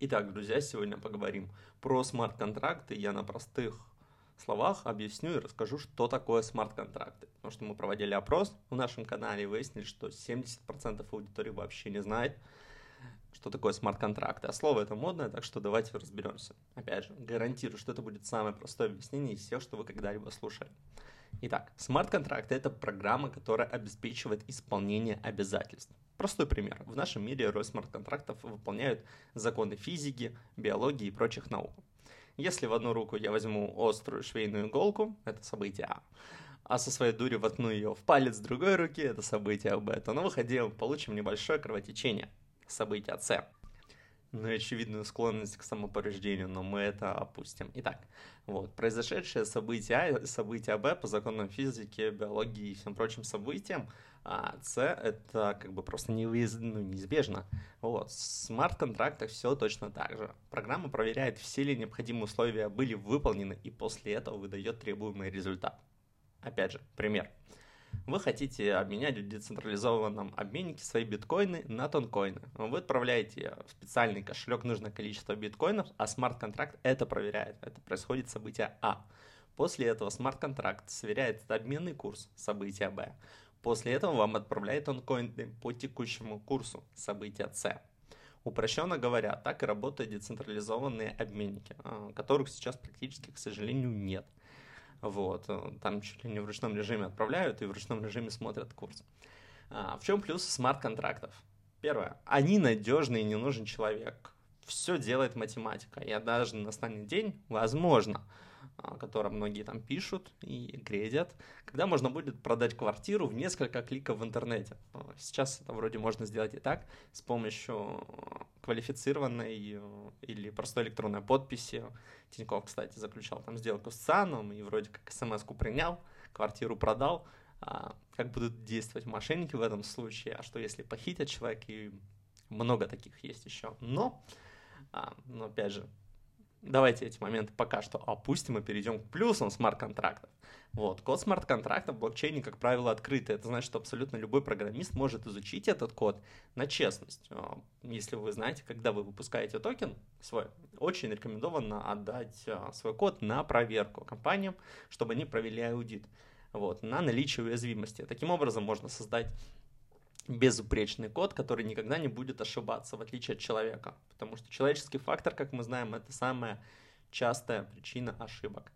Итак, друзья, сегодня поговорим про смарт-контракты. Я на простых словах объясню и расскажу, что такое смарт-контракты. Потому что мы проводили опрос в нашем канале и выяснили, что 70% аудитории вообще не знает, что такое смарт-контракты. А слово это модное, так что давайте разберемся. Опять же, гарантирую, что это будет самое простое объяснение из всех, что вы когда-либо слушали. Итак, смарт-контракты — это программа, которая обеспечивает исполнение обязательств. Простой пример. В нашем мире роль смарт-контрактов выполняют законы физики, биологии и прочих наук. Если в одну руку я возьму острую швейную иголку, это событие А, а со своей дури воткну ее в палец другой руки, это событие Б, то на выходе мы получим небольшое кровотечение, событие С. Ну и очевидную склонность к самоповреждению, но мы это опустим. Итак, вот, произошедшее событие А и событие Б по законам физики, биологии и всем прочим событиям, а С это как бы просто неизбежно. Вот, в смарт-контрактах все точно так же. Программа проверяет, все ли необходимые условия были выполнены, и после этого выдает требуемый результат. Опять же, пример. Вы хотите обменять в децентрализованном обменнике свои биткоины на тонкоины. Вы отправляете в специальный кошелек нужное количество биткоинов, а смарт-контракт это проверяет. Это происходит событие А. После этого смарт-контракт сверяет обменный курс, события Б. После этого вам отправляет тонкоины по текущему курсу, события С. Упрощенно говоря, так и работают децентрализованные обменники, которых сейчас практически, к сожалению, нет. Вот, там чуть ли не в ручном режиме отправляют и в ручном режиме смотрят курс. В чем плюс смарт-контрактов? Первое. Они надежные, не нужен человек. Все делает математика. Я даже настанет день, возможно, о котором многие там пишут и грезят, когда можно будет продать квартиру в несколько кликов в интернете. Сейчас это вроде можно сделать и так, с помощью квалифицированной или простой электронной подписи. Тинькофф, кстати, заключал там сделку с САНом и вроде как смс-ку принял, квартиру продал. Как будут действовать мошенники в этом случае? А что если похитят человека? И много таких есть еще. Но опять же, давайте эти моменты пока что опустим и перейдем к плюсам смарт-контрактов. Вот, код смарт-контракта в блокчейне, как правило, открытый. Это значит, что абсолютно любой программист может изучить этот код на честность. Если вы знаете, когда вы выпускаете токен свой, очень рекомендовано отдать свой код на проверку компаниям, чтобы они провели аудит, вот, на наличие уязвимости. Таким образом можно создать безупречный код, который никогда не будет ошибаться, в отличие от человека. Потому что человеческий фактор, как мы знаем, это самая частая причина ошибок.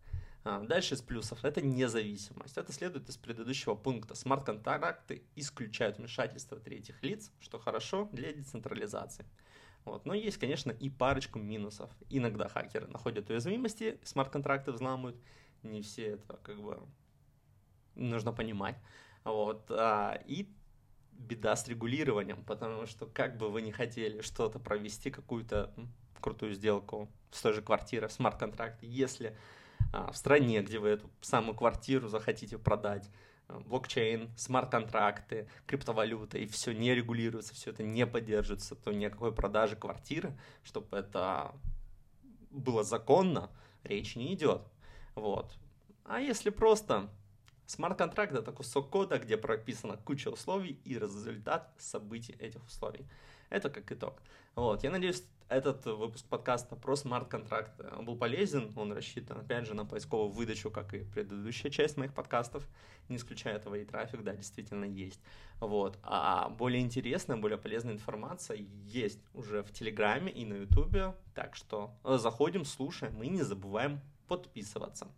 Дальше из плюсов. Это независимость. Это следует из предыдущего пункта. Смарт-контракты исключают вмешательство третьих лиц, что хорошо для децентрализации. Вот. Но есть, конечно, и парочку минусов. Иногда хакеры находят уязвимости, смарт-контракты взламывают. Не все это как бы нужно понимать. Вот. И беда с регулированием, потому что как бы вы ни хотели что-то провести, какую-то крутую сделку с той же квартиры, в смарт-контракт, если в стране, где вы эту самую квартиру захотите продать, блокчейн, смарт-контракты, криптовалюта и все не регулируется, все это не поддерживается, то никакой продажи квартиры, чтобы это было законно, речь не идет. Вот. А если просто... Смарт-контракт — это кусок кода, где прописана куча условий и результат событий этих условий. Это как итог. Вот. Я надеюсь, этот выпуск подкаста про смарт-контракт был полезен. Он рассчитан, опять же, на поисковую выдачу, как и предыдущая часть моих подкастов. Не исключая этого, и трафик, да, действительно есть. Вот. А более интересная, более полезная информация есть уже в Телеграме и на Ютубе. Так что заходим, слушаем и не забываем подписываться.